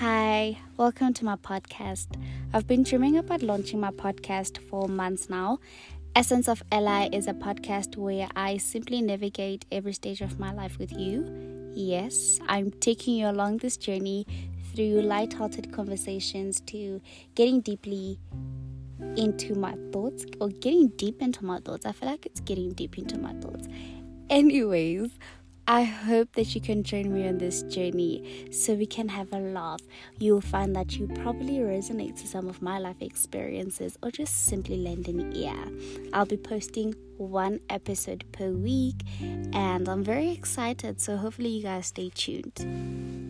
Hi, welcome to my podcast. I've been dreaming about launching my podcast for months now. Essence of Ella is a podcast where I simply navigate every stage of my life with you. Yes, I'm taking you along this journey through light-hearted conversations to getting deeply into my thoughts or getting deep into my thoughts. I feel like it's getting deep into my thoughts. Anyways, I hope that you can join me on this journey so we can have a laugh. You'll find that you probably resonate to some of my life experiences or just simply lend an ear. I'll be posting one episode per week and I'm very excited, so hopefully you guys stay tuned.